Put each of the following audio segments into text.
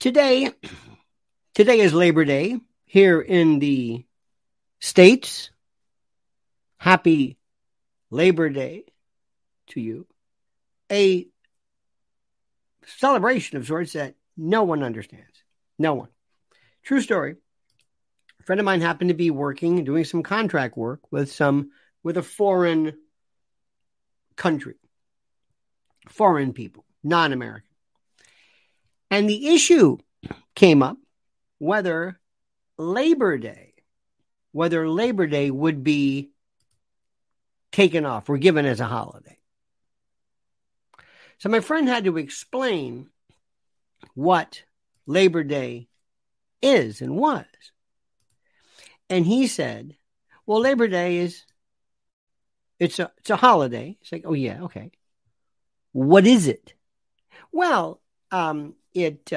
Today is Labor Day here in the States. Happy Labor Day to you. A celebration of sorts that no one understands. No one. True story. A friend of mine happened to be working, doing some contract work with a foreign country. Foreign people, non-American. And the issue came up whether Labor Day would be taken off or given as a holiday. So my friend had to explain what Labor Day is and was. And he said, well, Labor Day it's a holiday. It's like, oh yeah, okay. What is it? Well, it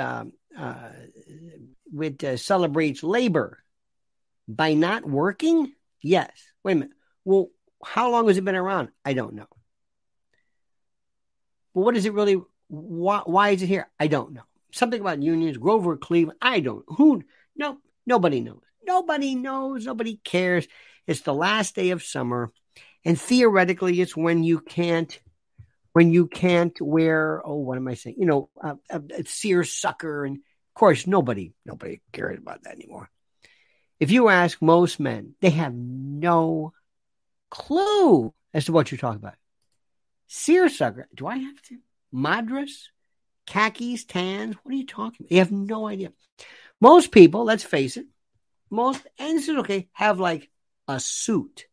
celebrates labor by not working? Yes. Wait a minute. Well, how long has it been around? I don't know. Well, what is it really? Why is it here? I don't know. Something about unions, Grover Cleveland. I don't. Who? No, nobody knows. Nobody knows. Nobody cares. It's the last day of summer, and theoretically, it's when you can't wear, a seersucker. And of course, nobody cares about that anymore. If you ask most men, they have no clue as to what you're talking about. Seersucker. Do I have to? Madras? Khakis? Tans? What are you talking about? They have no idea. Most people, let's face it, have like a suit.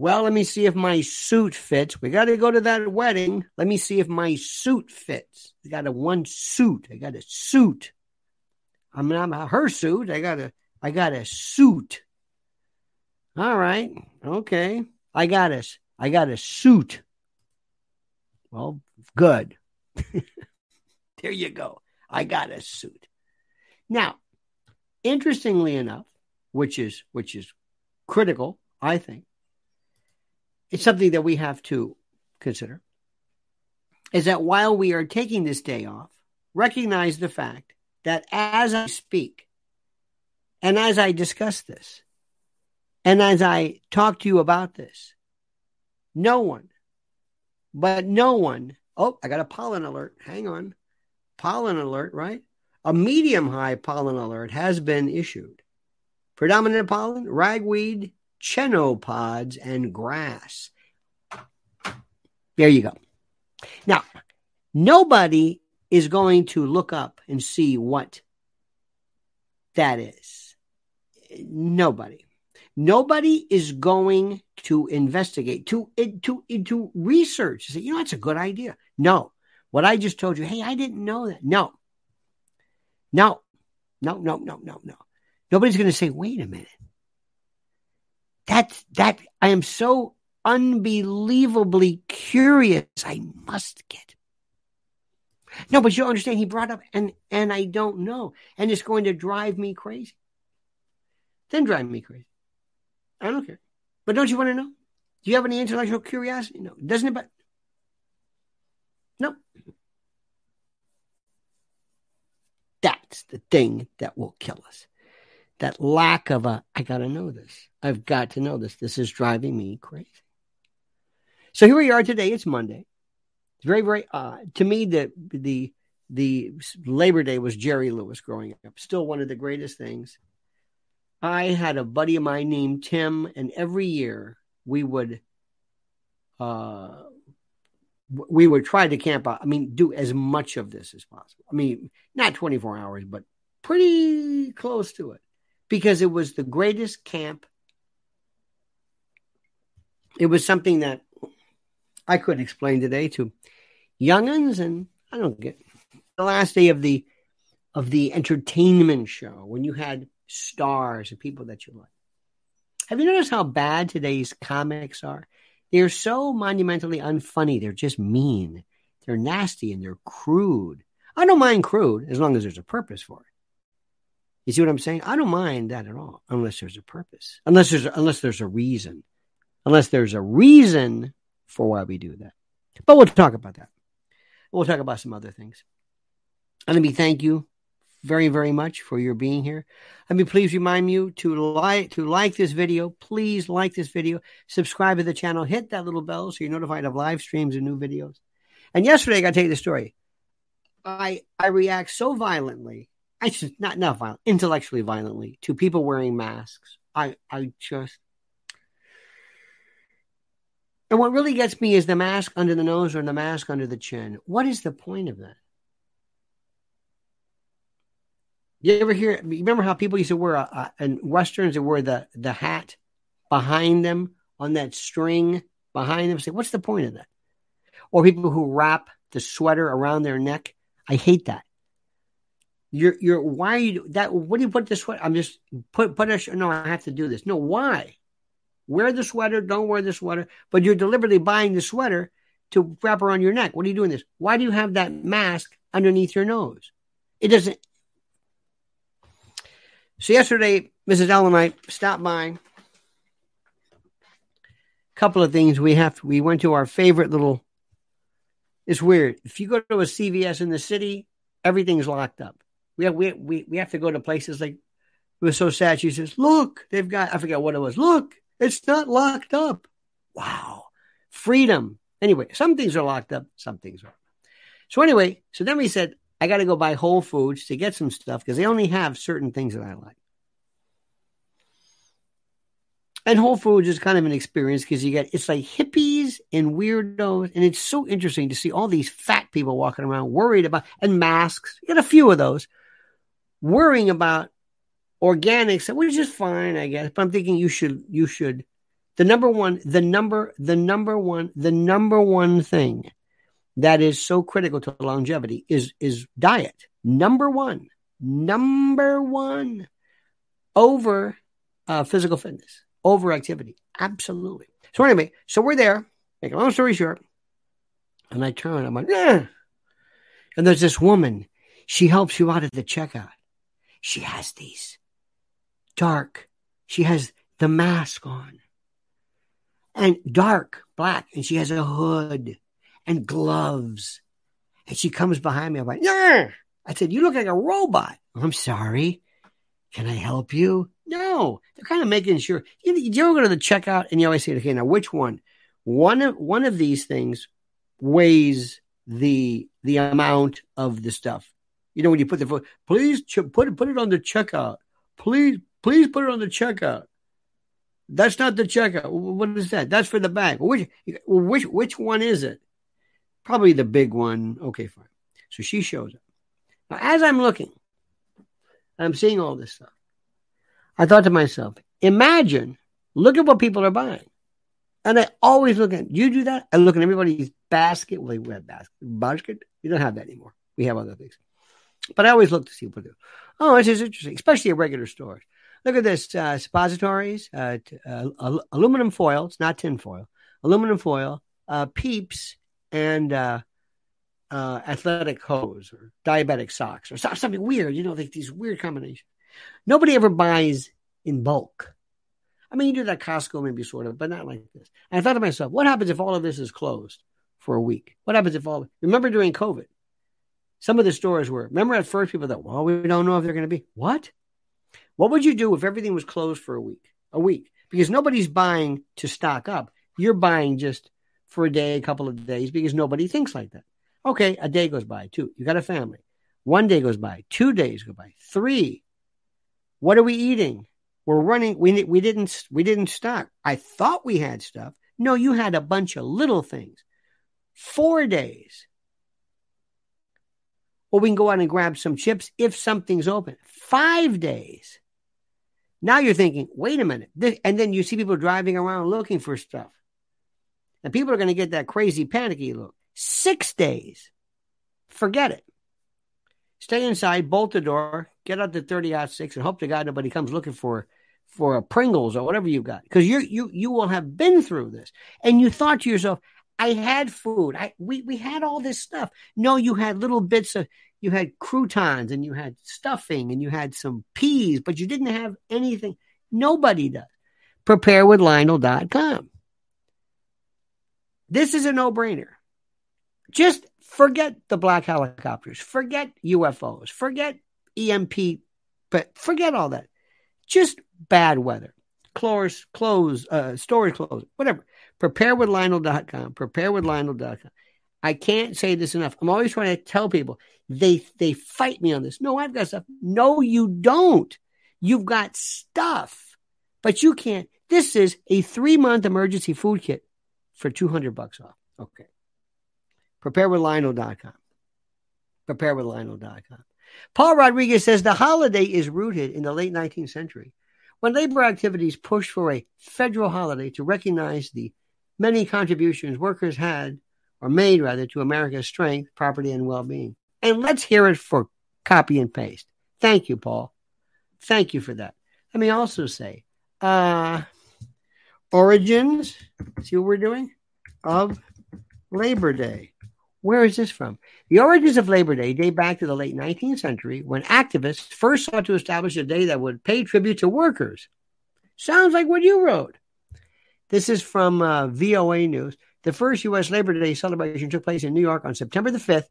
Well, let me see if my suit fits. We got to go to that wedding. Let me see if my suit fits. I got one suit. I got a suit. I'm her suit. I got a suit. All right. Okay. I got a suit. Well, good. There you go. I got a suit. Now, interestingly enough, which is critical, I think, it's something that we have to consider, is that while we are taking this day off, recognize the fact that as I speak, and as I discuss this, and as I talk to you about this, no one, oh, I got a pollen alert. Hang on. Pollen alert, right? A medium-high pollen alert has been issued. Predominant pollen, ragweed, chenopods, and grass. There you go. Now, nobody is going to look up and see what that is. Nobody. Nobody is going to investigate, to research. Say, that's a good idea. No. What I just told you, hey, I didn't know that. No. Nobody's going to say, wait a minute. That I am so unbelievably curious. I must get. No, but you understand he brought up and I don't know. And it's going to drive me crazy. Then drive me crazy. I don't care. But don't you want to know? Do you have any intellectual curiosity? No. Doesn't it? But no. That's the thing that will kill us. That lack of I got to know this. I've got to know this. This is driving me crazy. So here we are today. It's Monday. It's very, very odd. To me, the Labor Day was Jerry Lewis growing up. Still one of the greatest things. I had a buddy of mine named Tim, and every year we would try to camp out. I mean, do as much of this as possible. I mean, not 24 hours, but pretty close to it. Because it was the greatest camp. It was something that I couldn't explain today to young'uns, and I don't get it. The last day of the entertainment show when you had stars and people that you like. Have you noticed how bad today's comics are? They're so monumentally unfunny. They're just mean. They're nasty and they're crude. I don't mind crude as long as there's a purpose for it. You see what I'm saying? I don't mind that at all, unless there's a purpose, unless there's a reason, unless there's a reason for why we do that. But we'll talk about that. We'll talk about some other things. And let me thank you very, very much for your being here. Let me please remind you to like this video. Please like this video. Subscribe to the channel. Hit that little bell so you're notified of live streams and new videos. And yesterday, I got to tell you the story. I react so violently. I just not violent, intellectually violently to people wearing masks. And what really gets me is the mask under the nose or the mask under the chin. What is the point of that? Remember how people used to wear, in Westerns, they wore the hat behind them on that string behind them. Say, what's the point of that? Or people who wrap the sweater around their neck. I hate that. Why are you that? What do you put the sweater? I'm just no, I have to do this. No, why? Wear the sweater. Don't wear the sweater. But you're deliberately buying the sweater to wrap around your neck. What are you doing this? Why do you have that mask underneath your nose? It doesn't. So yesterday, Mrs. L and I stopped by. A couple of things we went to our favorite little. It's weird. If you go to a CVS in the city, everything's locked up. We have to go to places like, it was so sad. She says, look, they've got, I forget what it was. Look, it's not locked up. Wow. Freedom. Anyway, some things are locked up. Some things aren't. So anyway, so then we said, I got to go buy Whole Foods to get some stuff because they only have certain things that I like. And Whole Foods is kind of an experience because it's like hippies and weirdos. And it's so interesting to see all these fat people walking around worried about, and masks. You got a few of those worrying about organics, which is fine, I guess. But I'm thinking you should. The number one thing that is so critical to longevity is diet. Number one over physical fitness. Overactivity. Absolutely. So anyway, so we're there. Make a long story short. And I turn. I'm like, yeah. And there's this woman. She helps you out at the checkout. She has these dark. She has the mask on. And dark black. And she has a hood. And gloves. And she comes behind me. I'm like, yeah. I said, you look like a robot. I'm sorry. Can I help you? No, they're kind of making sure. You ever go to the checkout and you always say, okay, now which one? One of these things weighs the amount of the stuff. You know, when you put the foot, please put it on the checkout. Please put it on the checkout. That's not the checkout. What is that? That's for the bag. Which one is it? Probably the big one. Okay, fine. So she shows up. Now, as I'm looking, I'm seeing all this stuff. I thought to myself, imagine, look at what people are buying. And I always look at, you do that? I look at everybody's basket. Well, we have basket. We don't have that anymore. We have other things. But I always look to see what they do. Oh, this is interesting, especially at regular stores. Look at this, suppositories, aluminum foil. It's not tin foil. Aluminum foil, Peeps, and athletic hose or diabetic socks or something weird. You know, like these weird combinations. Nobody ever buys in bulk. I mean, you do that Costco maybe sort of, but not like this. And I thought to myself, what happens if all of this is closed for a week? What happens if all? Remember during COVID, some of the stores were. Remember at first people thought, well, we don't know if they're going to be. What? What would you do if everything was closed for a week? Because nobody's buying to stock up. You're buying just for a day, a couple of days, because nobody thinks like that. Okay, a day goes by, two. You got a family. 1 day goes by. 2 days go by. 3. What are we eating? We're running. We didn't stock. I thought we had stuff. No, you had a bunch of little things. 4 days. Well, we can go out and grab some chips if something's open. 5 days. Now you're thinking, wait a minute. And then you see people driving around looking for stuff. And people are going to get that crazy panicky look. 6 days. Forget it. Stay inside, bolt the door, get out the 30-06, and hope to God nobody comes looking for a Pringles or whatever you've got. Because you will have been through this. And you thought to yourself, I had food. We had all this stuff. No, you had little bits of, you had croutons and you had stuffing and you had some peas, but you didn't have anything. Nobody does. Preparewithlionel.com. This is a no-brainer. Just forget the black helicopters. Forget UFOs. Forget EMP, but forget all that. Just bad weather. Store closed, whatever. Preparewithlionel.com, preparewithlionel.com. I can't say this enough. I'm always trying to tell people, they fight me on this. No, I've got stuff. No, you don't. You've got stuff, but you can't. This is a 3-month emergency food kit for $200 off. Okay. Preparewithlionel.com. Preparewithlionel.com. Paul Rodriguez says the holiday is rooted in the late 19th century when labor activities pushed for a federal holiday to recognize the many contributions workers had or made, rather, to America's strength, property, and well-being. And let's hear it for copy and paste. Thank you, Paul. Thank you for that. Let me also say, origins, see what we're doing, of Labor Day. Where is this from? The origins of Labor Day date back to the late 19th century when activists first sought to establish a day that would pay tribute to workers. Sounds like what you wrote. This is from VOA News. The first U.S. Labor Day celebration took place in New York on September the 5th,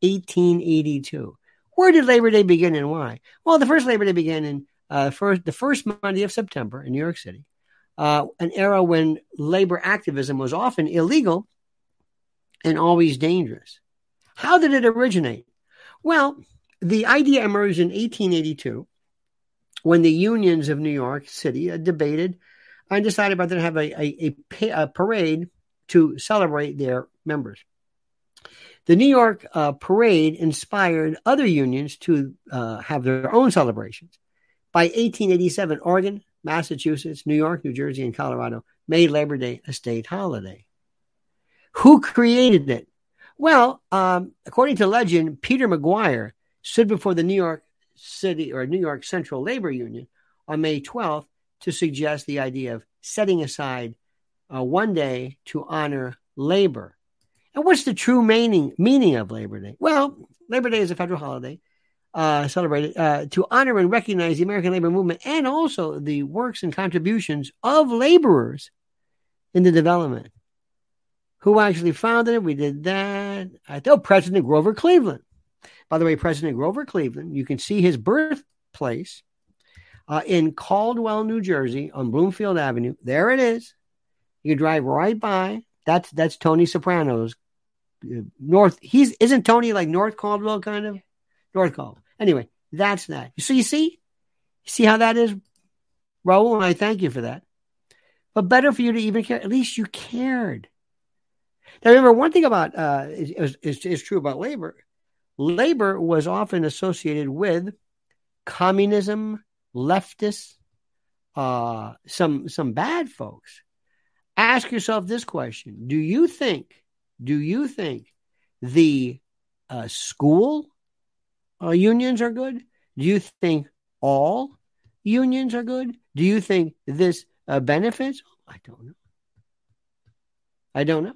1882. Where did Labor Day begin and why? Well, the first Labor Day began in the first Monday of September in New York City, an era when labor activism was often illegal and always dangerous. How did it originate? Well, the idea emerged in 1882 when the unions of New York City debated and decided about them to have a parade to celebrate their members. The New York parade inspired other unions to have their own celebrations. By 1887, Oregon, Massachusetts, New York, New Jersey, and Colorado made Labor Day a state holiday. Who created it? Well, according to legend, Peter McGuire stood before the New York City or New York Central Labor Union on May 12th to suggest the idea of setting aside one day to honor labor. And what's the true meaning of Labor Day? Well, Labor Day is a federal holiday celebrated to honor and recognize the American labor movement and also the works and contributions of laborers in the development. Who actually founded it? We did that. I thought President Grover Cleveland. By the way, President Grover Cleveland, you can see his birthplace in Caldwell, New Jersey on Bloomfield Avenue. There it is. You can drive right by. That's Tony Soprano's North. Isn't Tony like North Caldwell kind of? North Caldwell. Anyway, that's that. So you see how that is, Raul? And I thank you for that. But better for you to even care. At least you cared. Now, remember, one thing about is true about labor. Labor was often associated with communism, leftists, some bad folks. Ask yourself this question: Do you think the school unions are good? Do you think all unions are good? Do you think this benefits? I don't know.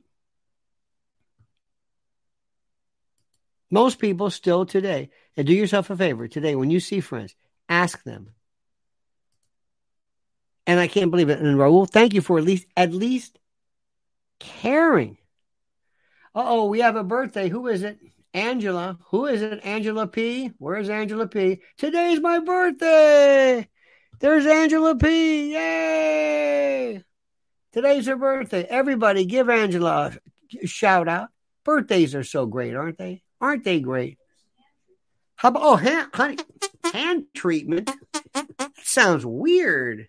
Most people still today, and do yourself a favor today, when you see friends, ask them. And I can't believe it. And Raul, thank you for at least caring. Uh-oh, we have a birthday. Who is it? Angela. Who is it? Angela P. Where's Angela P? Today's my birthday. There's Angela P. Yay. Today's her birthday. Everybody give Angela a shout out. Birthdays are so great, aren't they? Aren't they great? How about, honey, hand treatment? That sounds weird.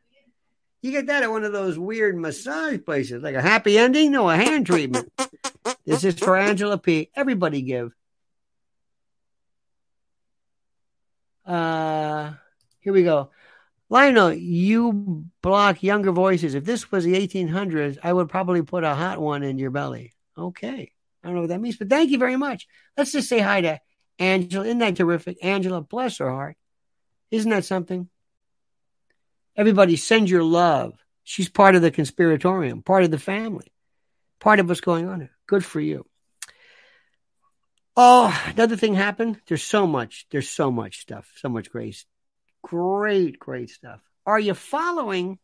You get that at one of those weird massage places, like a happy ending? No, a hand treatment. This is for Angela P. Everybody give. Here we go. Lionel, you block younger voices. If this was the 1800s, I would probably put a hot one in your belly. Okay. I don't know what that means, but thank you very much. Let's just say hi to Angela. Isn't that terrific? Angela, bless her heart. Isn't that something? Everybody send your love. She's part of the conspiratorium, part of the family, part of what's going on here. Good for you. Oh, another thing happened. There's so much stuff, so much grace. Great stuff. Are you following?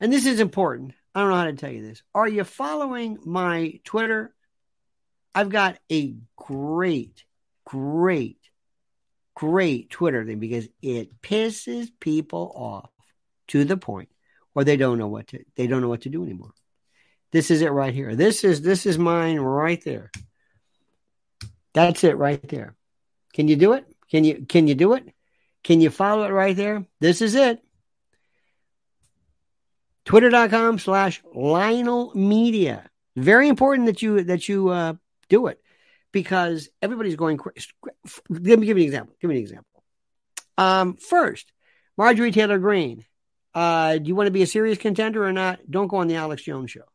And this is important. I don't know how to tell you this. Are you following my Twitter? I've got a great great Twitter thing because it pisses people off to the point where they don't know what to do anymore. This is it right here. This is mine right there. That's it right there. Can you do it? Can you do it? Can you follow it right there? This is it. Twitter.com/Lionel Media. Very important that you do it because everybody's going crazy. Give me an example. First, Marjorie Taylor Greene. Do you want to be a serious contender or not? Don't go on the Alex Jones show.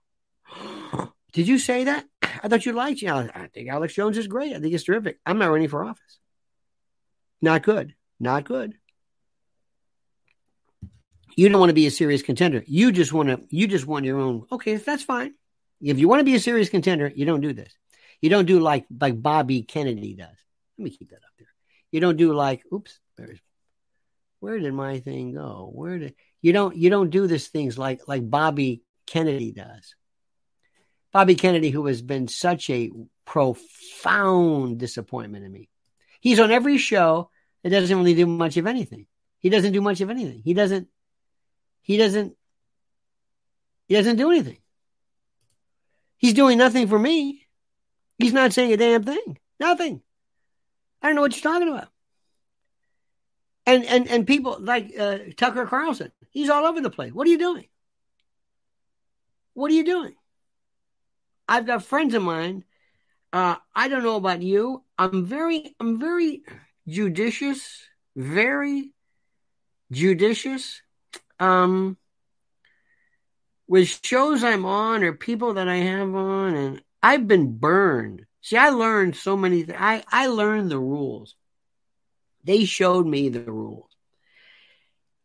Did you say that? I thought you liked you. I think Alex Jones is great. I think it's terrific. I'm not running for office. Not good. You don't want to be a serious contender. You just want your own. Okay, that's fine. If you want to be a serious contender, you don't do this. You don't do like Bobby Kennedy does. Let me keep that up there. You don't do like, oops, where did my thing go? You don't do these things like Bobby Kennedy does. Bobby Kennedy, who has been such a profound disappointment to me. He's on every show that doesn't really do much of anything. He doesn't do anything. He's doing nothing for me. He's not saying a damn thing. Nothing. I don't know what you're talking about. And people like Tucker Carlson, he's all over the place. What are you doing? I've got friends of mine. I don't know about you. I'm very judicious. Very judicious. With shows I'm on or people that I have on, and I've been burned. See, I learned so many things. I learned the rules. They showed me the rules.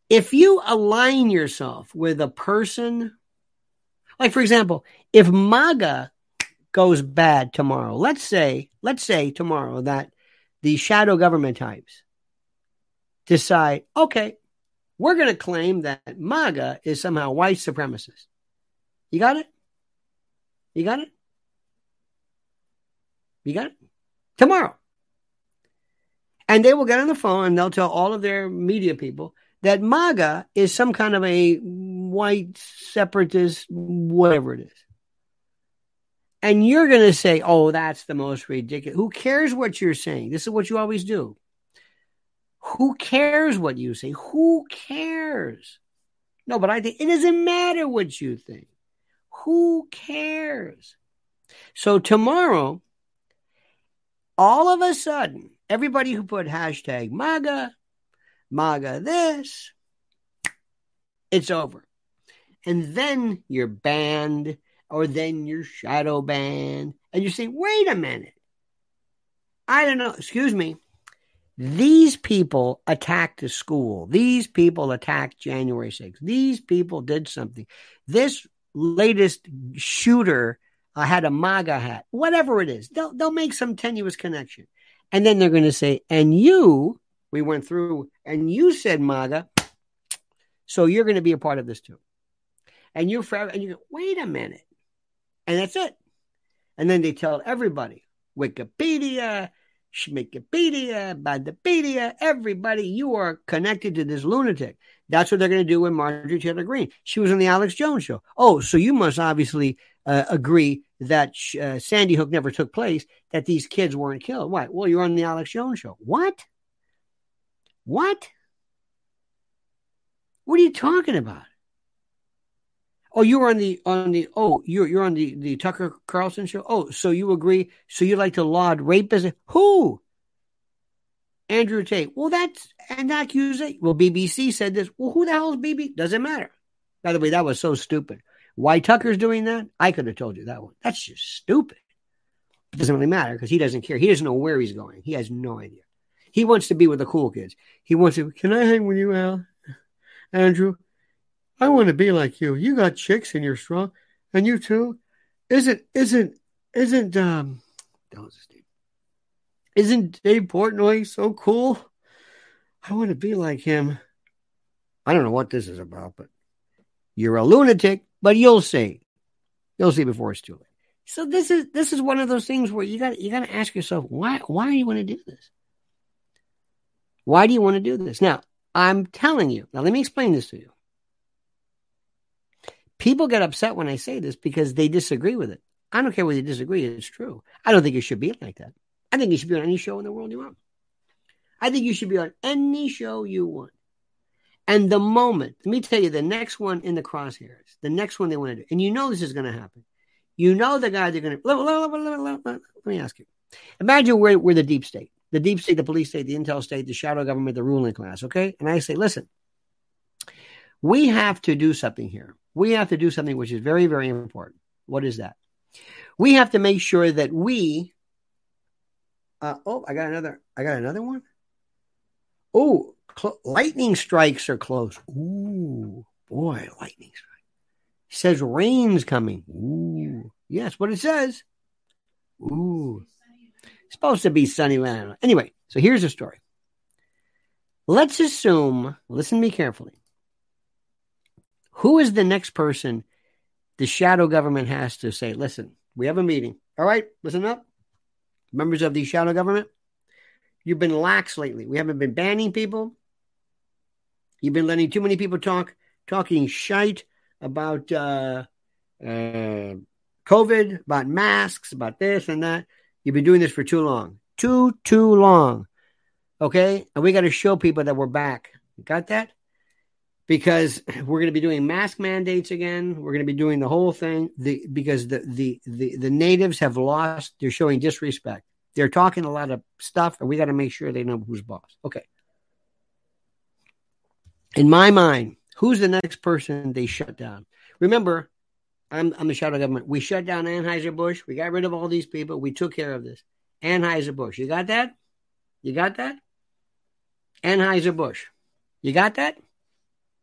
If you align yourself with a person, like for example, if MAGA goes bad tomorrow, let's say tomorrow that the shadow government types decide, okay, we're going to claim that MAGA is somehow white supremacist. You got it? Tomorrow. And they will get on the phone and they'll tell all of their media people that MAGA is some kind of a white separatist, whatever it is. And you're going to say, oh, that's the most ridiculous. Who cares what you're saying? This is what you always do. Who cares what you say? Who cares? No, but I think it doesn't matter what you think. Who cares? So tomorrow, all of a sudden, everybody who put hashtag MAGA, MAGA this, it's over. And then you're banned, or then you're shadow banned. And you say, wait a minute. I don't know. Excuse me. These people attacked the school. These people attacked January 6th. These people did something. This latest shooter had a MAGA hat. Whatever it is. They'll make some tenuous connection. And then they're going to say, and you said MAGA, so you're going to be a part of this too. And you're forever, and you go, wait a minute. And that's it. And then they tell everybody, Wikipedia, Schmikipedia, Badapedia, everybody, you are connected to this lunatic. That's what they're going to do with Marjorie Taylor Greene. She was on the Alex Jones show. Oh, so you must obviously agree that Sandy Hook never took place, that these kids weren't killed. Why? Well, you're on the Alex Jones show. What? What are you talking about? Oh, you were on the Tucker Carlson show. Oh, so you agree? So you like to laud rapists? Who? Andrew Tate. Well, that's an accusation. Well, BBC said this. Well, who the hell is BBC? Doesn't matter. By the way, that was so stupid. Why Tucker's doing that? I could have told you that one. That's just stupid. It doesn't really matter because he doesn't care. He doesn't know where he's going. He has no idea. He wants to be with the cool kids. He wants to. Can I hang with you, Al? Andrew? I want to be like you. You got chicks and you're strong, and you too. Isn't Dave Portnoy so cool? I want to be like him. I don't know what this is about, but you're a lunatic. But you'll see before it's too late. So this is one of those things where you got to ask yourself why do you want to do this? Why do you want to do this? Now, I'm telling you. Now, let me explain this to you. People get upset when I say this because they disagree with it. I don't care whether you disagree. It's true. I don't think it should be like that. I think you should be on any show in the world you want. I think you should be on any show you want. And the moment, let me tell you, the next one in the crosshairs, the next one they want to do, and you know this is going to happen. You know the guys are going to, let me ask you. Imagine we're the deep state, the police state, the intel state, the shadow government, the ruling class, okay? And I say, listen, we have to do something here. We have to do something which is very, very important. What is that? We have to make sure that we, I got another one. Oh, lightning strikes are close. Ooh, boy, lightning strike. It says rain's coming. Ooh, yes, what it says. Ooh, it's supposed to be sunny. Anyway, so here's the story. Let's assume, listen to me carefully. Who is the next person the shadow government has to say, listen, we have a meeting. All right, listen up. Members of the shadow government, you've been lax lately. We haven't been banning people. You've been letting too many people talking shite about COVID, about masks, about this and that. You've been doing this for too long. Too long. Okay? And we got to show people that we're back. Got that? Because we're going to be doing mask mandates again. We're going to be doing the whole thing because the natives have lost. They're showing disrespect. They're talking a lot of stuff, and we got to make sure they know who's boss. Okay. In my mind, who's the next person they shut down? Remember, I'm the shadow government. We shut down Anheuser-Busch. We got rid of all these people. We took care of this. Anheuser-Busch. You got that? You got that? Anheuser-Busch. You got that?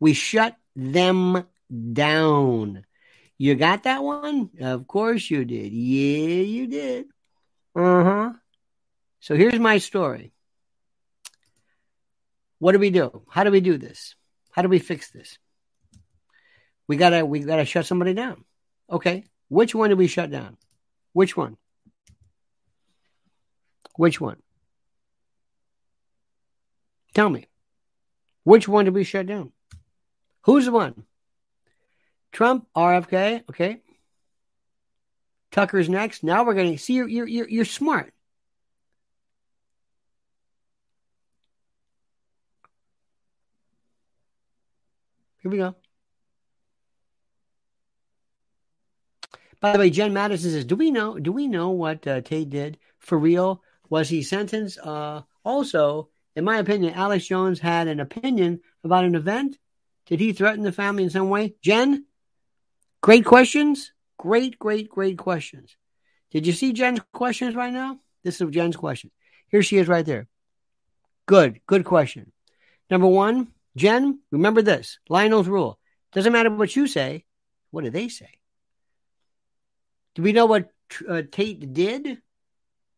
We shut them down. You got that one? Of course you did. Yeah, you did. Uh-huh. So here's my story. What do we do? How do we do this? How do we fix this? We gotta shut somebody down. Okay. Which one did we shut down? Which one? Which one? Tell me. Which one did we shut down? Who's the one? Trump, RFK, okay. Tucker's next. Now we're going to see you're smart. Here we go. By the way, Jen Madison says, do we know what Tate did? For real? Was he sentenced? Also, in my opinion, Alex Jones had an opinion about an event. Did he threaten the family in some way? Jen, great questions. Great questions. Did you see Jen's questions right now? This is Jen's question. Here she is right there. Good question. Number one, Jen, remember this. Lionel's rule. Doesn't matter what you say. What do they say? Do we know what Tate did?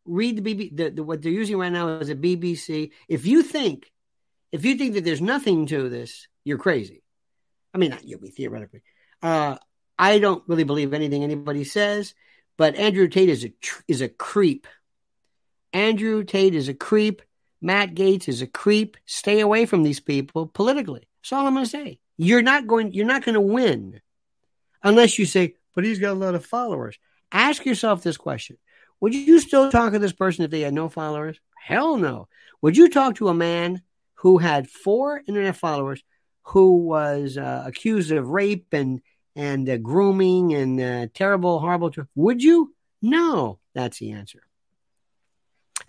Read the BBC. What they're using right now is a BBC. If you think that there's nothing to this, you're crazy. I mean, not you, but theoretically. I don't really believe anything anybody says, but Andrew Tate is a creep. Andrew Tate is a creep. Matt Gaetz is a creep. Stay away from these people politically. That's all I'm going to say. You're not going to win unless you say, but he's got a lot of followers. Ask yourself this question. Would you still talk to this person if they had no followers? Hell no. Would you talk to a man who had 4 internet followers who was accused of rape and grooming and terrible, horrible. Would you? No. That's the answer.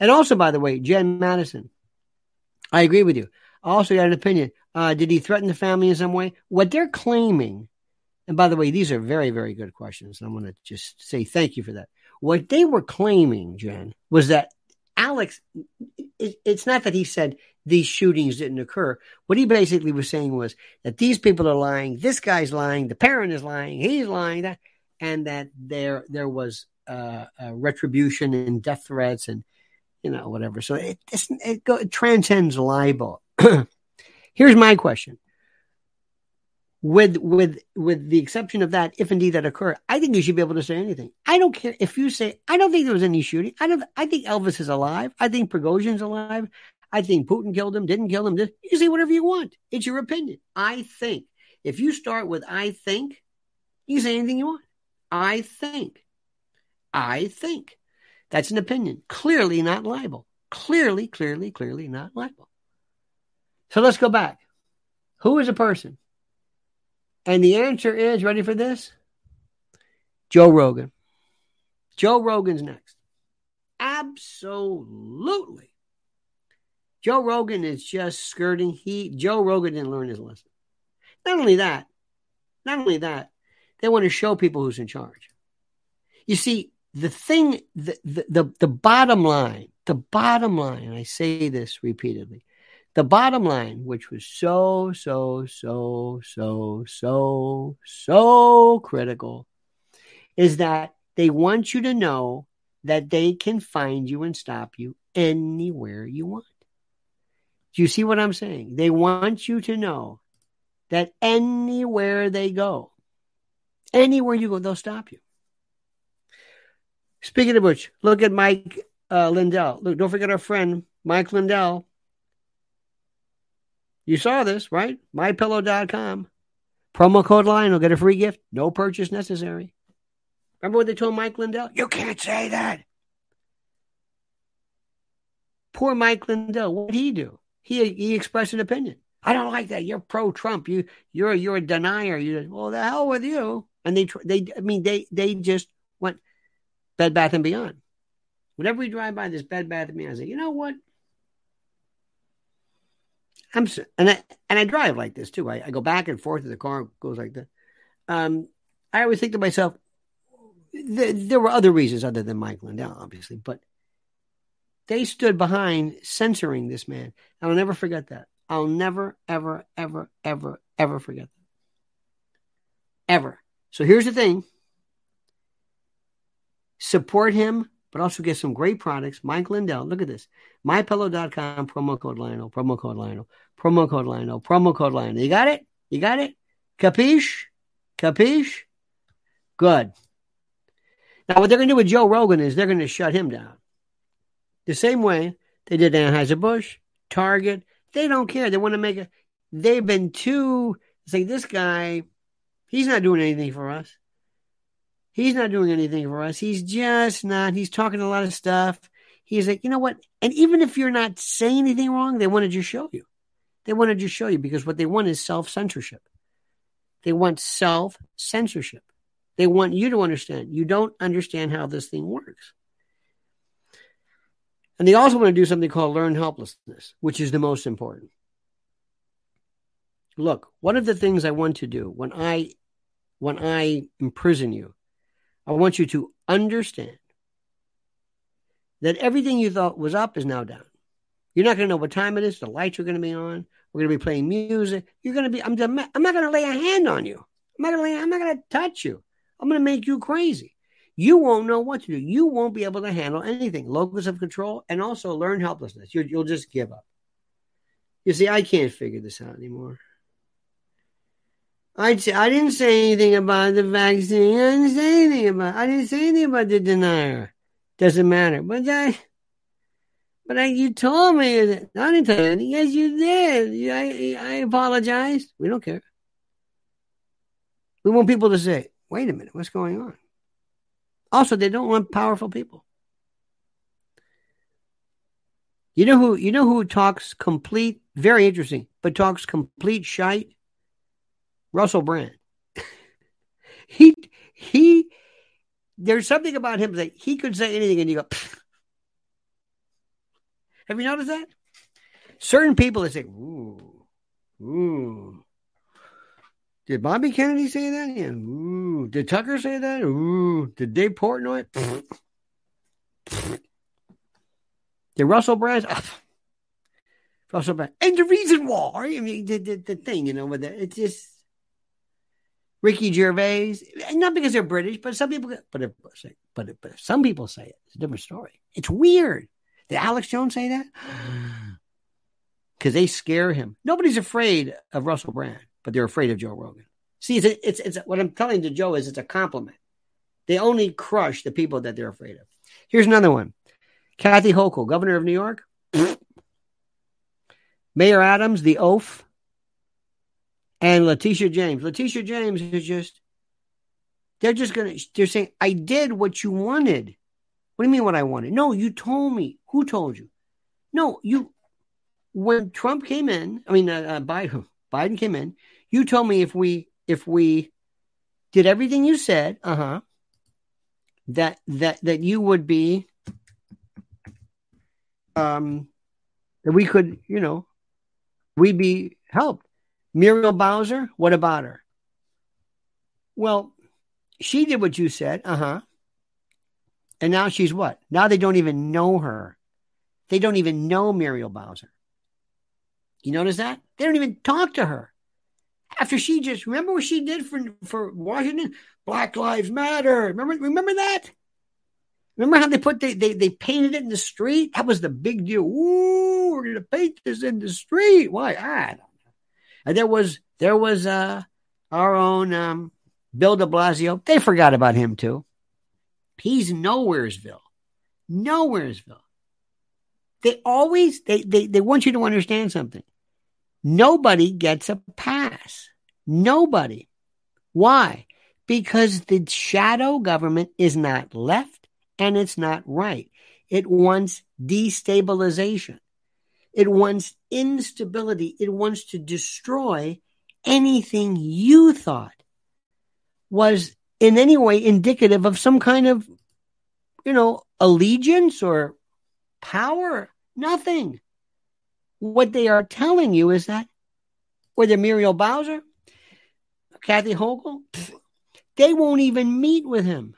And also, by the way, Jen Madison, I agree with you. I also got an opinion. Did he threaten the family in some way? What they're claiming, and by the way, these are very, very good questions. I want to just say thank you for that. What they were claiming, Jen, was that Alex, it's not that he said these shootings didn't occur. What he basically was saying was that these people are lying, this guy's lying, the parent is lying, he's lying, that, and that there was retribution and death threats and, you know, whatever. So it transcends libel. Here's my question. With the exception of that, if indeed that occurred, I think you should be able to say anything. I don't care if you say, I don't think there was any shooting. I think Elvis is alive. I think Prigozhin's alive. I think Putin killed him, didn't kill him. You can say whatever you want. It's your opinion. I think. If you start with I think, you can say anything you want. I think. I think. That's an opinion. Clearly not libel. Clearly not libel. So let's go back. Who is a person? And the answer is, ready for this? Joe Rogan. Joe Rogan's next. Absolutely. Joe Rogan is just skirting. Joe Rogan didn't learn his lesson. Not only that, they want to show people who's in charge. You see, the thing, the bottom line, and I say this repeatedly, the bottom line, which was so critical, is that they want you to know that they can find you and stop you anywhere you want. Do you see what I'm saying? They want you to know that anywhere you go, they'll stop you. Speaking of which, look at Mike Lindell. Look, don't forget our friend, Mike Lindell. You saw this, right? MyPillow.com. Promo code Lionel. Get a free gift. No purchase necessary. Remember what they told Mike Lindell? You can't say that. Poor Mike Lindell. What did he do? He expressed an opinion. I don't like that. You're pro-Trump. You're a denier. Well, the hell with you. And they just went Bed Bath & Beyond. Whenever we drive by this Bed Bath & Beyond, I say, you know what? I drive like this too. I go back and forth, and the car goes like that. I always think to myself, there were other reasons other than Mike Lindell, obviously, but they stood behind censoring this man. And I'll never forget that. I'll never, ever, ever, ever, ever forget that. Ever. So here's the thing. Support him, but also get some great products. Mike Lindell, look at this. MyPillow.com, promo code Lionel. You got it? Capiche? Good. Now, what they're going to do with Joe Rogan is they're going to shut him down. The same way they did Anheuser-Busch, Target. They don't care. They want to make it. They've been too. It's like this guy, he's not doing anything for us. He's just not. He's talking a lot of stuff. He's like, you know what? And even if you're not saying anything wrong, they want to just show you. Because what they want is self-censorship. They want you to understand. You don't understand how this thing works. And they also want to do something called learn helplessness, which is the most important. Look, one of the things I want to do when I imprison you, I want you to understand that everything you thought was up is now down. You're not going to know what time it is. The lights are going to be on. We're going to be playing music. I'm not going to lay a hand on you. I'm not going to touch you. I'm going to make you crazy. You won't know what to do. You won't be able to handle anything. Locus of control, and also learn helplessness. You'll just give up. You see, I can't figure this out anymore. I didn't say anything about the vaccine. I didn't say anything about the denier. Doesn't matter. But you told me. I didn't tell you anything. Yes, you did. I apologized. We don't care. We want people to say, wait a minute, what's going on? Also, they don't want powerful people. You know who talks complete, very interesting, but talks complete shite? Russell Brand. He there's something about him that he could say anything and you go, pfft. Have you noticed that? Certain people, they say, ooh. Did Bobby Kennedy say that? Yeah. Ooh. Did Tucker say that? Ooh. Did Dave Portnoy? Did Russell Brand? Russell Brand. And the reason why, I mean, the thing, with that, it's just Ricky Gervais. Not because they're British, but some people. But some people say it. It's a different story. It's weird. Did Alex Jones say that? Because they scare him. Nobody's afraid of Russell Brand. But they're afraid of Joe Rogan. See, it's what I'm telling to Joe is it's a compliment. They only crush the people that they're afraid of. Here's another one. Kathy Hochul, governor of New York. Mayor Adams, the oaf, and Letitia James. Letitia James is just, they're saying, I did what you wanted. What do you mean what I wanted? No, you told me. Who told you? No, when Trump came in, Biden came in, you told me if we did everything you said, that you would be, that we could, we'd be helped. Muriel Bowser, what about her? Well, she did what you said, and now she's what? Now they don't even know her. They don't even know Muriel Bowser. You notice that? They don't even talk to her. After she just, remember what she did for Washington? Black Lives Matter. Remember that? Remember how they painted it in the street? That was the big deal. Ooh, we're going to paint this in the street. Why? I don't know. And there was our own Bill de Blasio. They forgot about him too. He's Nowheresville. Nowheresville. They always, they want you to understand something. Nobody gets a pass. Nobody. Why? Because the shadow government is not left and it's not right. It wants destabilization. It wants instability. It wants to destroy anything you thought was in any way indicative of some kind of, allegiance or power. Nothing. What they are telling you is that whether Muriel Bowser, Kathy Hochul, they won't even meet with him.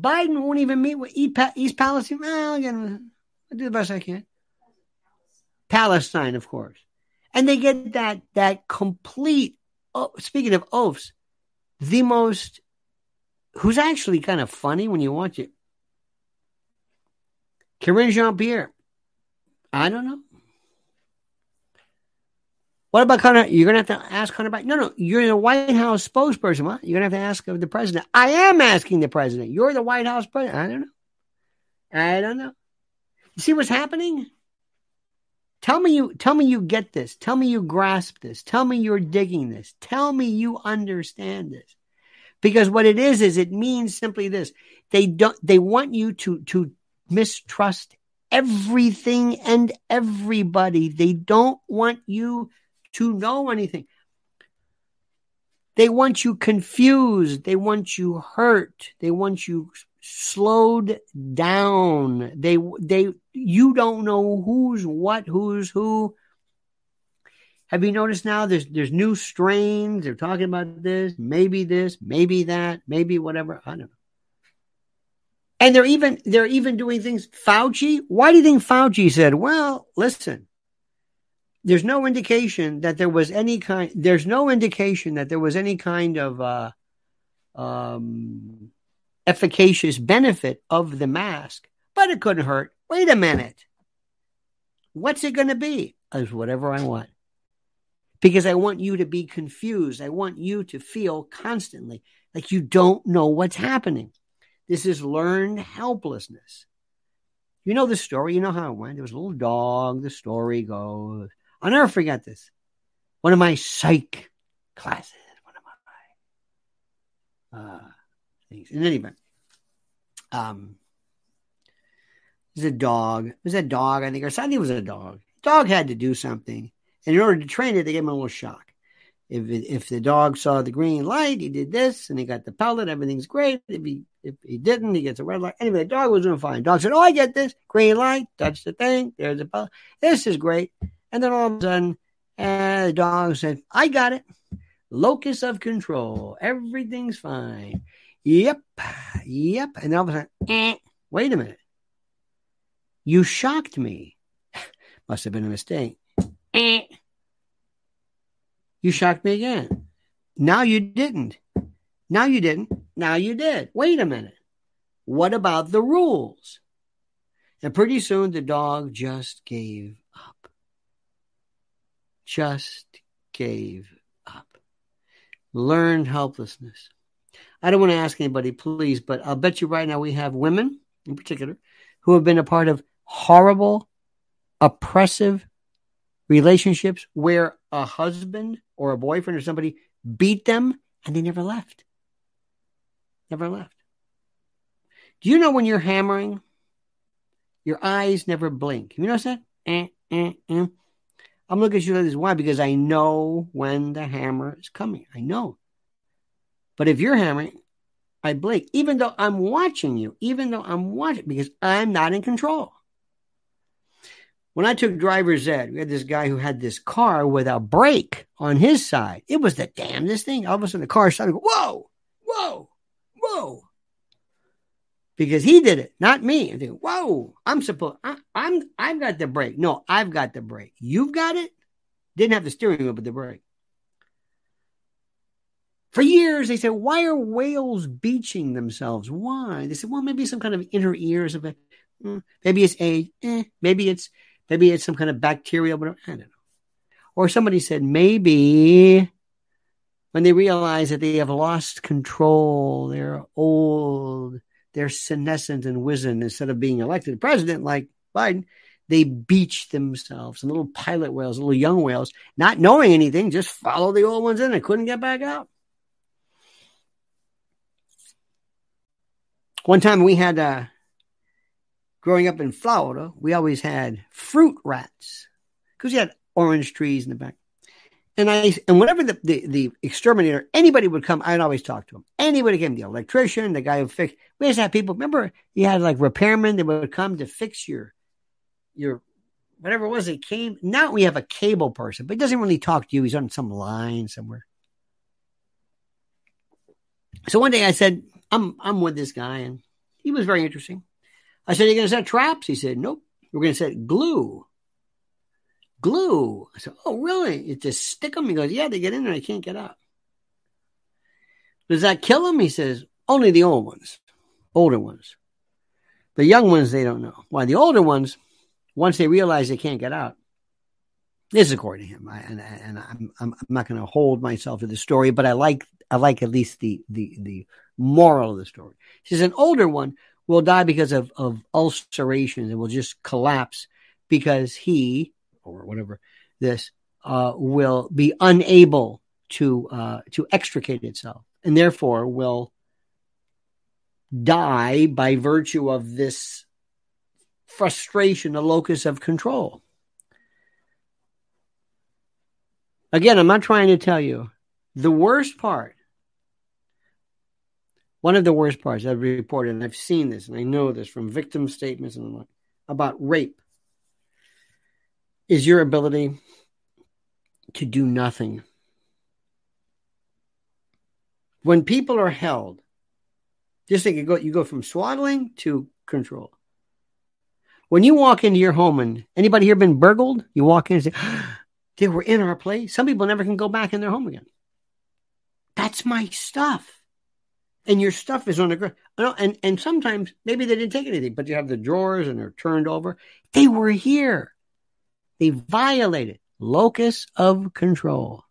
Biden won't even meet with East Palestine. Well, I'll do the best I can. Palestine, of course. And they get that complete, speaking of oafs, the most, who's actually kind of funny when you watch it, Karine Jean-Pierre. I don't know. What about Hunter? You're going to have to ask Hunter Biden. No. You're the White House spokesperson. Huh? You're going to have to ask the president. I am asking the president. You're the White House president. I don't know. You see what's happening? Tell me you get this. Tell me you grasp this. Tell me you're digging this. Tell me you understand this. Because what it is it means simply this. They want you to mistrust everything and everybody. They don't want you to know anything. They want you confused. They want you hurt. They want you slowed down. You don't know who's who. Have you noticed now there's new strains? They're talking about this, maybe that, maybe whatever. I don't know. And they're even doing things. Fauci, why do you think Fauci said, well, listen, there's no indication that there was any kind of efficacious benefit of the mask, but it couldn't hurt. Wait a minute. What's it going to be? It's whatever I want. Because I want you to be confused. I want you to feel constantly like you don't know what's happening. This is learned helplessness. You know the story. You know how it went. There was a little dog. The story goes. I'll never forget this. One of my psych classes. One of my things. In any event, there's a dog. It was a dog, I think. Or something was a dog. The dog had to do something. And in order to train it, they gave him a little shock. If the dog saw the green light, he did this, and he got the pellet. Everything's great. If he didn't, he gets a red light. Anyway, the dog was doing fine. Dog said, I get this. Green light. Touch the thing. There's the pellet. This is great. And then all of a sudden, the dog said, I got it. Locus of control. Everything's fine. Yep. And all of a sudden, wait a minute. You shocked me. Must have been a mistake. You shocked me again. Now you didn't. Now you did. Wait a minute. What about the rules? And pretty soon the dog just gave up. Learned helplessness. I don't want to ask anybody, please, but I'll bet you right now we have women in particular who have been a part of horrible, oppressive relationships where a husband or a boyfriend or somebody beat them and they never left. Never left. Do you know when you're hammering, your eyes never blink? You notice that? I'm looking at you like this. Why? Because I know when the hammer is coming. I know. But if you're hammering, I blink, even though I'm watching you, because I'm not in control. When I took driver's ed, we had this guy who had this car with a brake on his side. It was the damnedest thing. All of a sudden, the car started going, whoa, whoa, whoa. Because he did it, not me. I think, whoa, I've got the brake. No, I've got the brake. You've got it? Didn't have the steering wheel, but the brake. For years, they said, why are whales beaching themselves? Why? They said, well, maybe some kind of inner ears. Maybe it's age. Maybe it's some kind of bacterial, whatever. I don't know. Or somebody said, maybe when they realize that they have lost control, they're old, they're senescent and wizened, instead of being elected president like Biden, they beach themselves. And little pilot whales, little young whales, not knowing anything, just follow the old ones in. They couldn't get back out. One time we had, growing up in Florida, we always had fruit rats because you had orange trees in the back. And whenever the exterminator, anybody would come, I'd always talk to them. Anybody came, the electrician, the guy who fixed. We just had people. Remember, you had like repairmen that would come to fix your whatever it was that came. Now we have a cable person, but he doesn't really talk to you. He's on some line somewhere. So one day I said, I'm with this guy, and he was very interesting. I said, are you going to set traps? He said, nope. We're going to set glue. Glue. I said, oh, really? You just stick them? He goes, yeah, they get in there. They can't get out. Does that kill them? He says, only the old ones, older ones. The young ones, they don't know. Why? The older ones, once they realize they can't get out, this is according to him, I'm not going to hold myself to the story, but I like at least the moral of the story. He says, an older one will die because of ulceration and will just collapse because he, or whatever this, will be unable to extricate itself, and therefore will die by virtue of this frustration, the locus of control. Again, I'm not trying to tell you the worst part. One of the worst parts I've reported, and I've seen this, and I know this from victim statements and like about rape, is your ability to do nothing. When people are held, just think you go from swaddling to control. When you walk into your home, and anybody here been burgled? You walk in and say, they were in our place. Some people never can go back in their home again. That's my stuff. And your stuff is on the ground. And sometimes maybe they didn't take anything, but you have the drawers and they're turned over. They were here. They violated locus of control.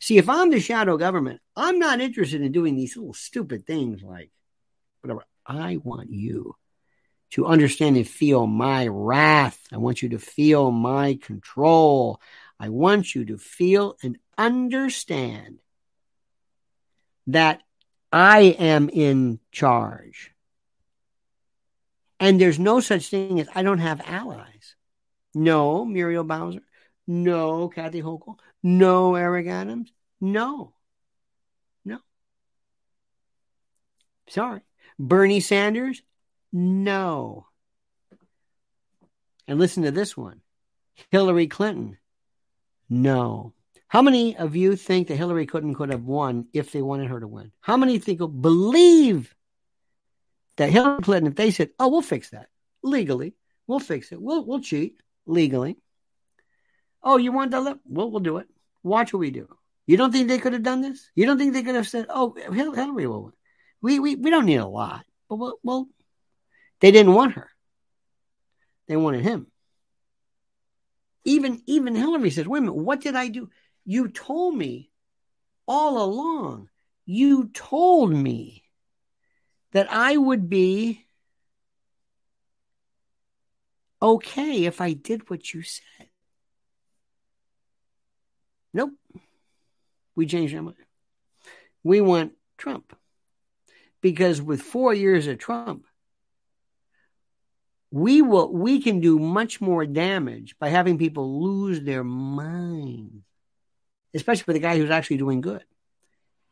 See, if I'm the shadow government, I'm not interested in doing these little stupid things like whatever. I want you to understand and feel my wrath. I want you to feel my control. I want you to feel and understand that I am in charge. And there's no such thing as I don't have allies. No, Muriel Bowser. No, Kathy Hochul. No, Eric Adams. No. Sorry. Bernie Sanders. No. And listen to this one. Hillary Clinton. No. How many of you think that Hillary Clinton could have won if they wanted her to win? How many believe that Hillary Clinton, if they said, oh, we'll fix that legally. We'll fix it. We'll cheat legally. Oh, you want that? We'll do it. Watch what we do. You don't think they could have done this? You don't think they could have said, oh, Hillary will win. We don't need a lot. But we'll they didn't want her. They wanted him. Even Hillary says, wait a minute, what did I do? You told me all along, you told me that I would be okay if I did what you said. Nope. We changed our mind. We want Trump. Because with 4 years of Trump, we can do much more damage by having people lose their minds, especially for the guy who's actually doing good.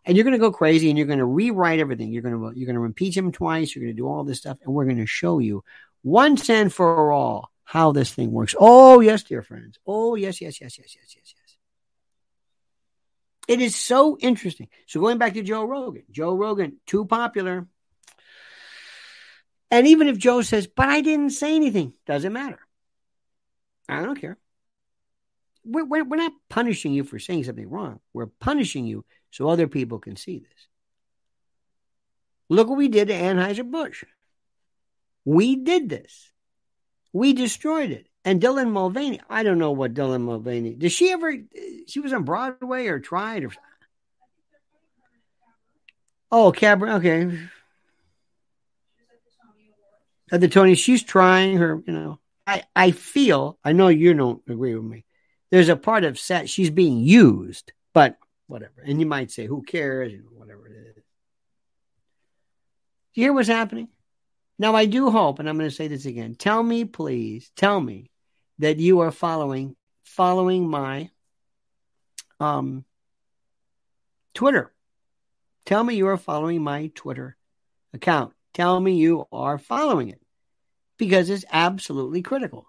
And you're going to go crazy, and you're going to rewrite everything. You're going to impeach him twice. You're going to do all this stuff, and we're going to show you once and for all how this thing works. Oh, yes, dear friends. Oh, yes. It is so interesting. So going back to Joe Rogan, too popular. And even if Joe says, but I didn't say anything, doesn't matter. I don't care. We're not punishing you for saying something wrong. We're punishing you so other people can see this. Look what we did to Anheuser-Busch. We did this. We destroyed it. And Dylan Mulvaney, I don't know what Dylan Mulvaney, did she ever, she was on Broadway or tried or something? Oh, Cabaret, okay. At the Tony, she's trying her, you know. I feel, I know you don't agree with me. There's a part of set, she's being used, but whatever. And you might say, who cares? You know, whatever it is. Do you hear what's happening? Now, I do hope, and I'm going to say this again. Tell me, please, that you are following my Twitter. Tell me you are following my Twitter account. Tell me you are following it, because it's absolutely critical.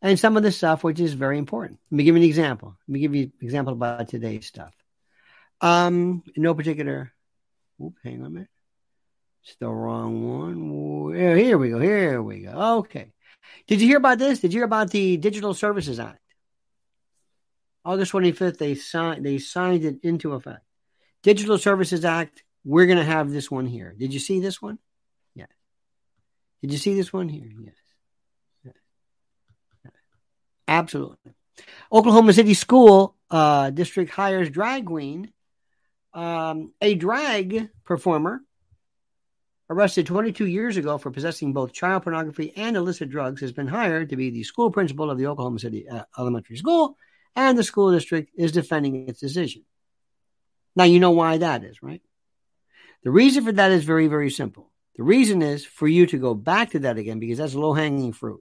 And some of the stuff, which is very important. Let me give you an example. Let me give you an example about today's stuff. In no particular, hang on a minute. It's the wrong one. Here we go. Okay. Did you hear about this? Did you hear about the Digital Services Act? August 25th, they signed it into effect. Digital Services Act, we're going to have this one here. Did you see this one? Yes. Did you see this one here? Yes. Absolutely. Oklahoma City school district hires drag queen, a drag performer, arrested 22 years ago for possessing both child pornography and illicit drugs, has been hired to be the school principal of the Oklahoma City Elementary School, and the school district is defending its decision. Now, you know why that is, right? The reason for that is very, very simple. The reason is for you to go back to that again, because that's low-hanging fruit.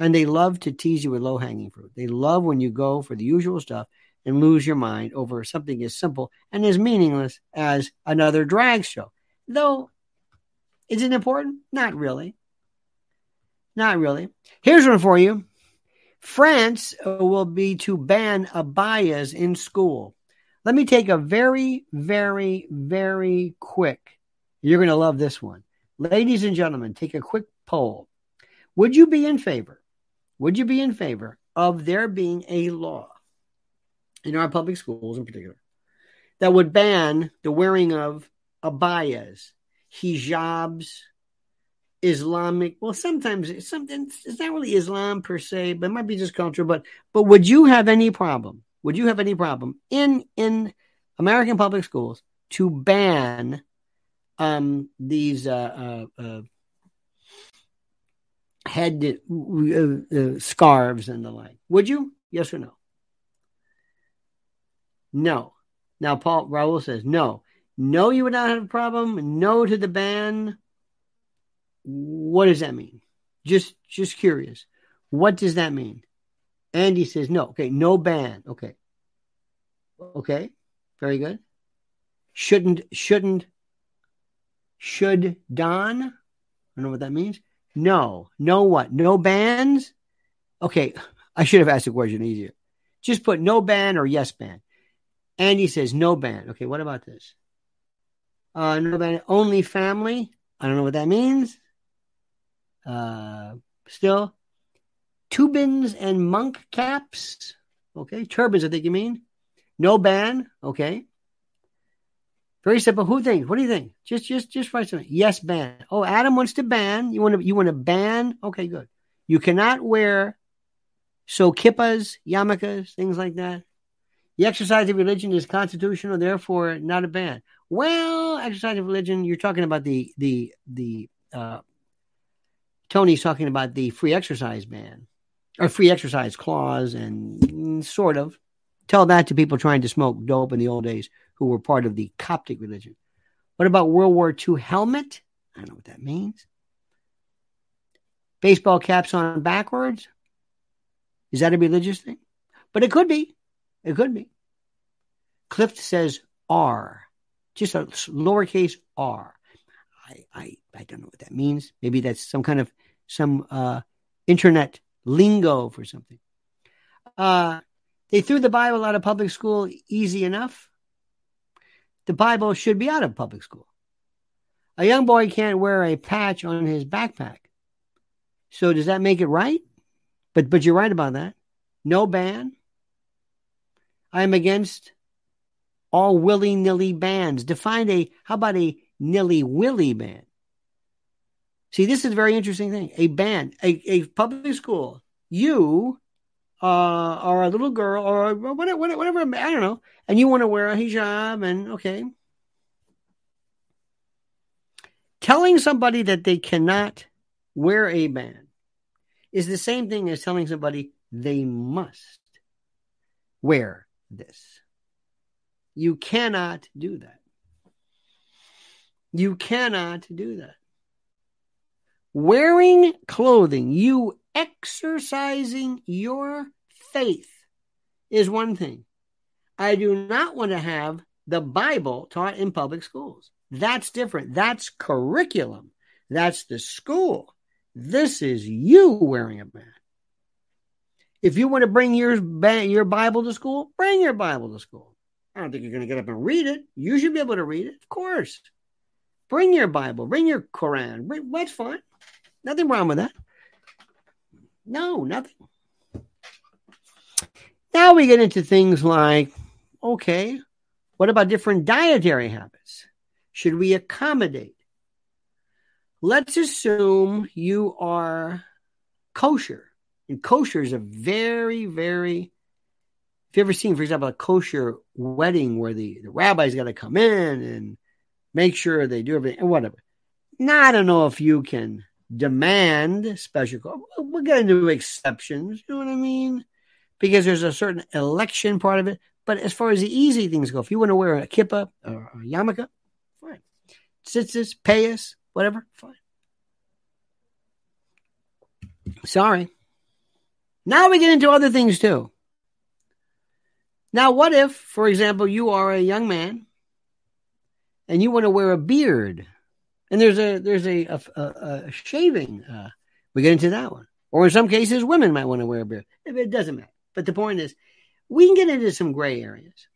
And they love to tease you with low-hanging fruit. They love when you go for the usual stuff and lose your mind over something as simple and as meaningless as another drag show. Though, is it important? Not really. Here's one for you. France will be to ban abayas in school. Let me take a very, very, very quick. You're going to love this one. Ladies and gentlemen, take a quick poll. Would you be in favor of there being a law in our public schools in particular that would ban the wearing of abayas, hijabs, Islamic, well, sometimes it's not really Islam per se, but it might be just culture. But would you have any problem? Would you have any problem in American public schools to ban these head scarves and the like? Would you? Yes or no? No. Now, Paul Raul says no. No, you would not have a problem. No to the ban. What does that mean? Just curious. What does that mean? Andy says no. Okay, no ban. Okay, very good. Should Don? I don't know what that means. No what? No bans? Okay, I should have asked the question easier. Just put no ban or yes ban. Andy says no ban. Okay, what about this? No ban, only family. I don't know what that means. Still, turbans and monk caps. Okay, turbans, I think you mean. No ban. Okay, very simple. Who thinks? What do you think? Just write something. Yes, ban. Oh, Adam wants to ban. You want to ban? Okay, good. You cannot wear kippas, yarmulkes, things like that. The exercise of religion is constitutional, therefore not a ban. Well, exercise of religion, you're talking about the Tony's talking about the free exercise ban or free exercise clause, and sort of Tell that to people trying to smoke dope in the old days who were part of the Coptic religion. What about World War II helmet? I don't know what that means. Baseball caps on backwards? Is that a religious thing? But it could be. It could be. Clift says R. Just a lowercase r. I don't know what that means. Maybe that's some kind of internet lingo for something. They threw the Bible out of public school easy enough. The Bible should be out of public school. A young boy can't wear a patch on his backpack. So does that make it right? But you're right about that. No ban. I am against all willy-nilly bans. How about a nilly-willy ban? See, this is a very interesting thing. A ban, a public school. You are a little girl or whatever, I don't know, and you want to wear a hijab and okay. Telling somebody that they cannot wear a ban is the same thing as telling somebody they must wear this. You cannot do that. You cannot do that. Wearing clothing, you exercising your faith is one thing. I do not want to have the Bible taught in public schools. That's different. That's curriculum. That's the school. This is you wearing a band. If you want to bring your Bible to school, bring your Bible to school. I don't think you're going to get up and read it. You should be able to read it, of course. Bring your Bible. Bring your Quran. That's fine. Nothing wrong with that. No, nothing. Now we get into things like, okay, what about different dietary habits? Should we accommodate? Let's assume you are kosher. And kosher is a very, very... If you've ever seen, for example, a kosher wedding where the rabbi's got to come in and make sure they do everything, whatever. Now, I don't know if you can demand special... We're going to do exceptions, you know what I mean? Because there's a certain election part of it. But as far as the easy things go, if you want to wear a kippah or a yarmulke, fine. Tzitzis, payas, whatever, fine. Sorry. Now we get into other things too. Now what if, for example, you are a young man and you want to wear a beard, and there's a shaving. We get into that one. Or in some cases, women might want to wear a beard. It doesn't matter. But the point is, we can get into some gray areas.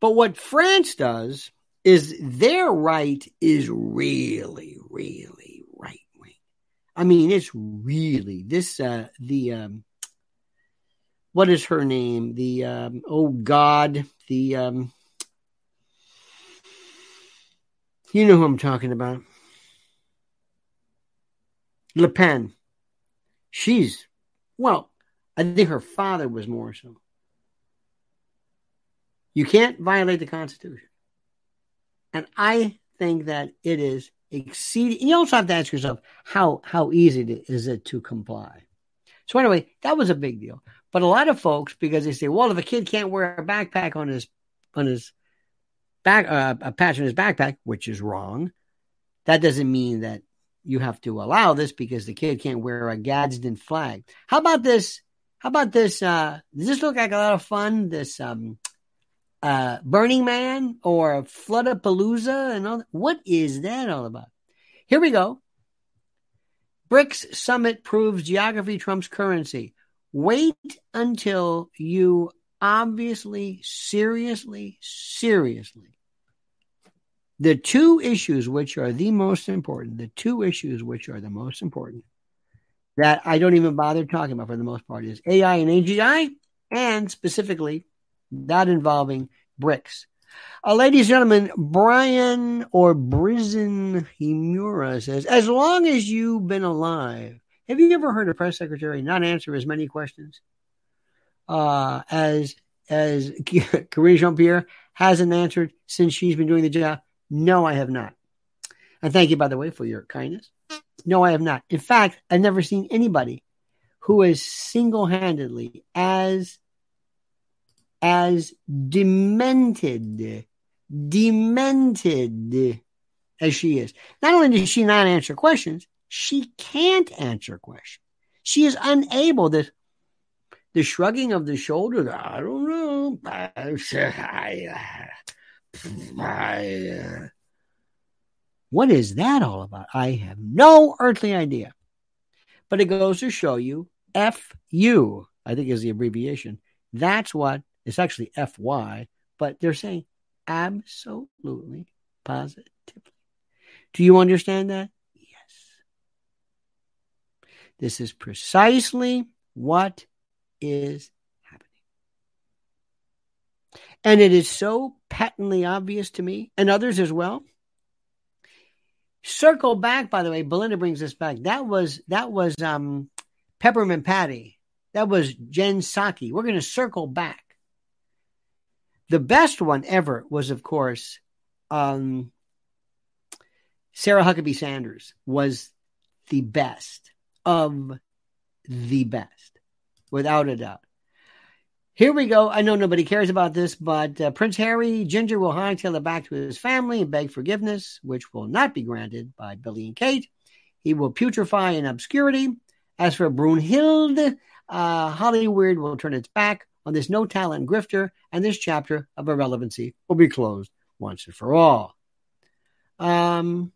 But what France does is their right is really, really right wing. I mean, it's really this. What is her name? You know who I'm talking about. Le Pen. She's, well, I think her father was more so. You can't violate the Constitution. And I think that it is exceeding. You also have to ask yourself, how easy is it to comply? So anyway, that was a big deal. But a lot of folks, because they say, well, if a kid can't wear a backpack a patch on his backpack, which is wrong, that doesn't mean that you have to allow this because the kid can't wear a Gadsden flag. How about this? Does this look like a lot of fun? This Burning Man or Floodapalooza and all that? What is that all about? Here we go. BRICS summit proves geography trumps currency. Wait until you obviously, seriously. The two issues which are the most important that I don't even bother talking about for the most part is AI and AGI, and specifically that involving BRICS. Ladies and gentlemen, Brian Himura says, as long as you've been alive, have you ever heard a press secretary not answer as many questions as Karine Jean-Pierre hasn't answered since she's been doing the job? No, I have not. And thank you, by the way, for your kindness. No, I have not. In fact, I've never seen anybody who is single-handedly as as demented as she is. Not only does she not answer questions, she can't answer questions. She is unable. The shrugging of the shoulders, I don't know. What is that all about? I have no earthly idea. But it goes to show you, F-U, I think is the abbreviation. That's what, it's actually F-Y, but they're saying absolutely, positively. Do you understand that? Yes. This is precisely what is happening. And it is so patently obvious to me, and others as well. Circle back, by the way, Belinda brings this back. That was Peppermint Patty. That was Jen Psaki. We're going to circle back. The best one ever was, of course, Sarah Huckabee Sanders was the best of the best, without a doubt. Here we go. I know nobody cares about this, but Prince Harry, Ginger will hightail it back to his family and beg forgiveness, which will not be granted by Billy and Kate. He will putrefy in obscurity. As for Brunhilde, Hollywood will turn its back on this no-talent grifter, and this chapter of irrelevancy will be closed once and for all. I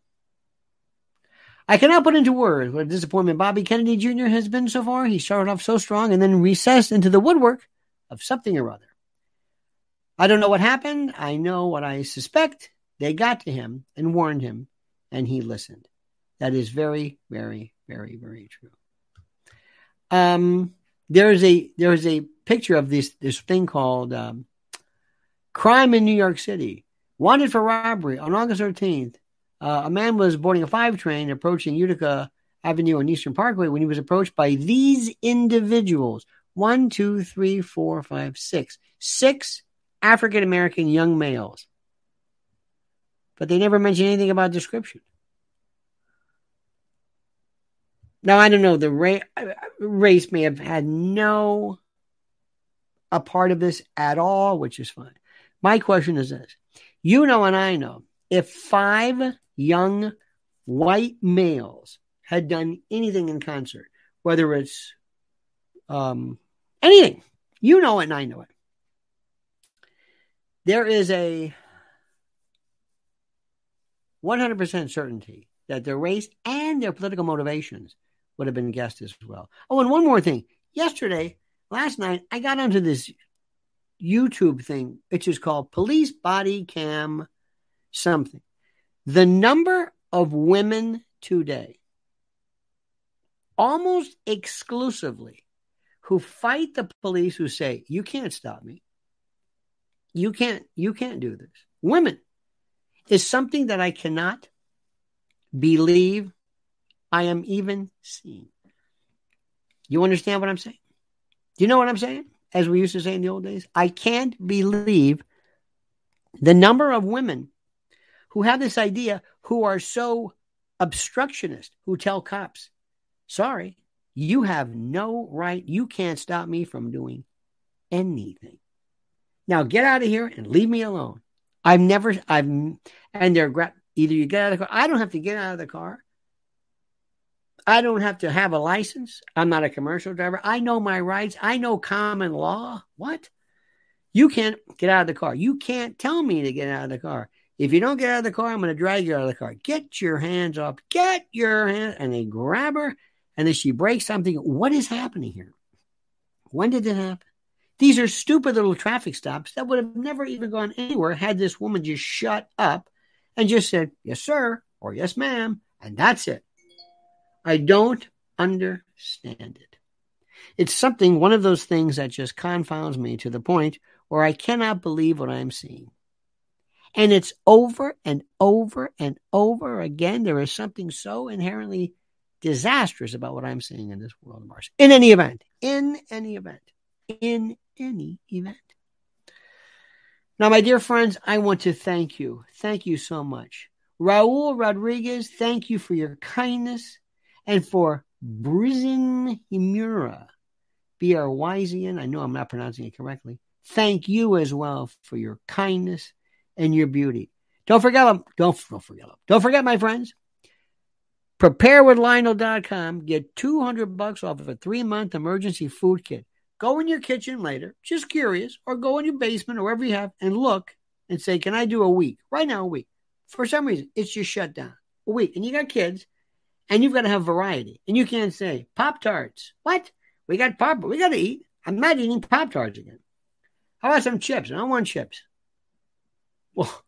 cannot put into words what a disappointment Bobby Kennedy Jr. has been so far. He started off so strong and then recessed into the woodwork of something or other. I don't know what happened. I know what I suspect. They got to him and warned him, and he listened. That is very, very, very, very true. There is a picture of this thing called Crime in New York City. Wanted for robbery on August 13th. A man was boarding a 5 train approaching Utica Avenue and Eastern Parkway when he was approached by these individuals. 1, 2, 3, 4, 5, 6. 6 African-American young males. But they never mention anything about description. Now, I don't know. The race may have had no a part of this at all, which is fine. My question is this. You know and I know, if 5 young white males had done anything in concert, whether it's anything, you know it and I know it, there is a 100% certainty that their race and their political motivations would have been guessed as well. Oh, and one more thing. Last night, I got onto this YouTube thing, which is called Police Body Cam something. The number of women today, almost exclusively, who fight the police, who say, you can't stop me. You can't do this. Women is something that I cannot believe I am even seeing. You understand what I'm saying? Do you know what I'm saying? As we used to say in the old days, I can't believe the number of women who have this idea, who are so obstructionist, who tell cops, sorry, you have no right. You can't stop me from doing anything. Now get out of here and leave me alone. Either you get out of the car. I don't have to get out of the car. I don't have to have a license. I'm not a commercial driver. I know my rights. I know common law. What? You can't get out of the car. You can't tell me to get out of the car. If you don't get out of the car, I'm going to drag you out of the car. Get your hands off. Get your hands. And they grab her. And then she breaks something. What is happening here? When did it happen? These are stupid little traffic stops that would have never even gone anywhere had this woman just shut up and just said, yes, sir, or yes, ma'am. And that's it. I don't understand it. It's something, one of those things that just confounds me to the point where I cannot believe what I'm seeing. And it's over and over and over again. There is something so inherently disastrous about what I'm seeing in this world of ours. In any event. Now, my dear friends, I want to thank you. Thank you so much. Raul Rodriguez, thank you for your kindness. And for Brizen Himura, B-R-Y-Z-N, I know I'm not pronouncing it correctly, thank you as well for your kindness and your beauty. Don't forget them. Don't forget them. Don't forget, my friends. Preparewithlionel.com. Get $200 off of a 3-month emergency food kit. Go in your kitchen later, just curious, or go in your basement or wherever you have and look and say, can I do a week? Right now, a week. For some reason, it's just shut down. A week. And you got kids, and you've got to have variety. And you can't say, Pop-Tarts. What? We got Pop-Tarts. We got to eat. I'm not eating Pop-Tarts again. How about some chips? I don't want chips. Well,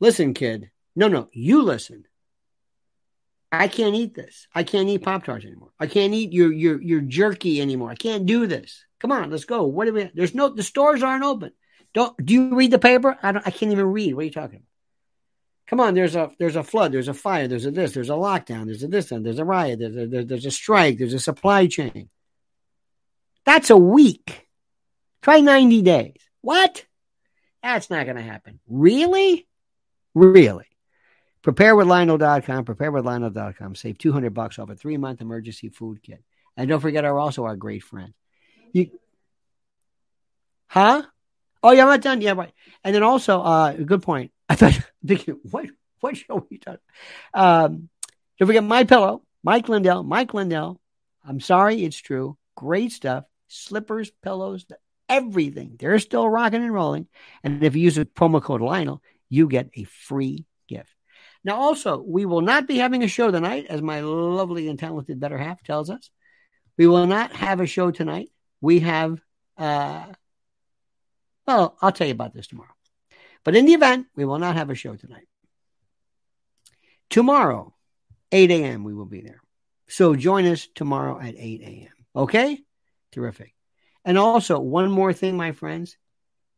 listen, kid. No, you listen. I can't eat this. I can't eat Pop-Tarts anymore. I can't eat your jerky anymore. I can't do this. Come on, let's go. What do we have? The stores aren't open. Do you read the paper? I can't even read. What are you talking about? Come on, there's a flood, there's a fire, there's a this, there's a lockdown, there's a this, there's a riot, there's a strike, there's a supply chain. That's a week. Try 90 days. What? That's not going to happen. Really? Really. Preparewithlionel.com, preparewithlionel.com. Save $200 off a 3-month emergency food kit. And don't forget also our great friend. Huh? Oh, yeah, I'm not done. Yeah, right. And then also, good point. I thought, thinking, what show are you talking about? Don't forget MyPillow, Mike Lindell. I'm sorry, it's true. Great stuff. Slippers, pillows, everything. They're still rocking and rolling. And if you use the promo code Lionel, you get a free gift. Now, also, we will not be having a show tonight, as my lovely and talented better half tells us. We will not have a show tonight. We have, I'll tell you about this tomorrow. But in the event, we will not have a show tonight. Tomorrow, 8 a.m., we will be there. So join us tomorrow at 8 a.m. Okay? Terrific. And also, one more thing, my friends.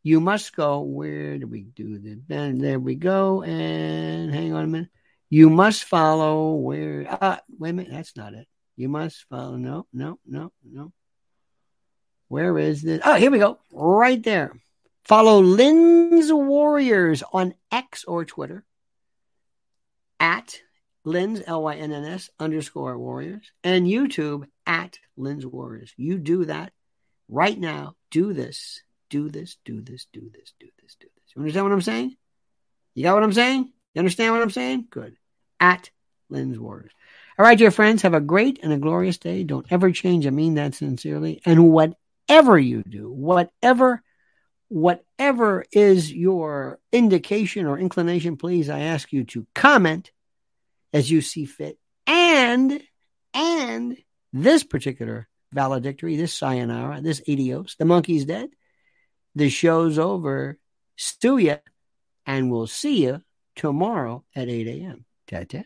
You must go. Where do we do this? And there we go. And hang on a minute. You must follow where. Wait a minute. That's not it. You must follow. No. Where is this? Oh, here we go. Right there. Follow Lynn's Warriors on X or Twitter at Lynn's, L-Y-N-N-S _Warriors, and YouTube at Lynn's Warriors. You do that right now. Do this. You understand what I'm saying? You got what I'm saying? You understand what I'm saying? Good. At Lynn's Warriors. All right, dear friends, have a great and a glorious day. Don't ever change. I mean that sincerely. And whatever you do, whatever is your indication or inclination, please, I ask you to comment as you see fit. And this particular valedictory, this sayonara, this adios, the monkey's dead, the show's over, stew ya, and we'll see you tomorrow at 8 a.m. Ta-ta.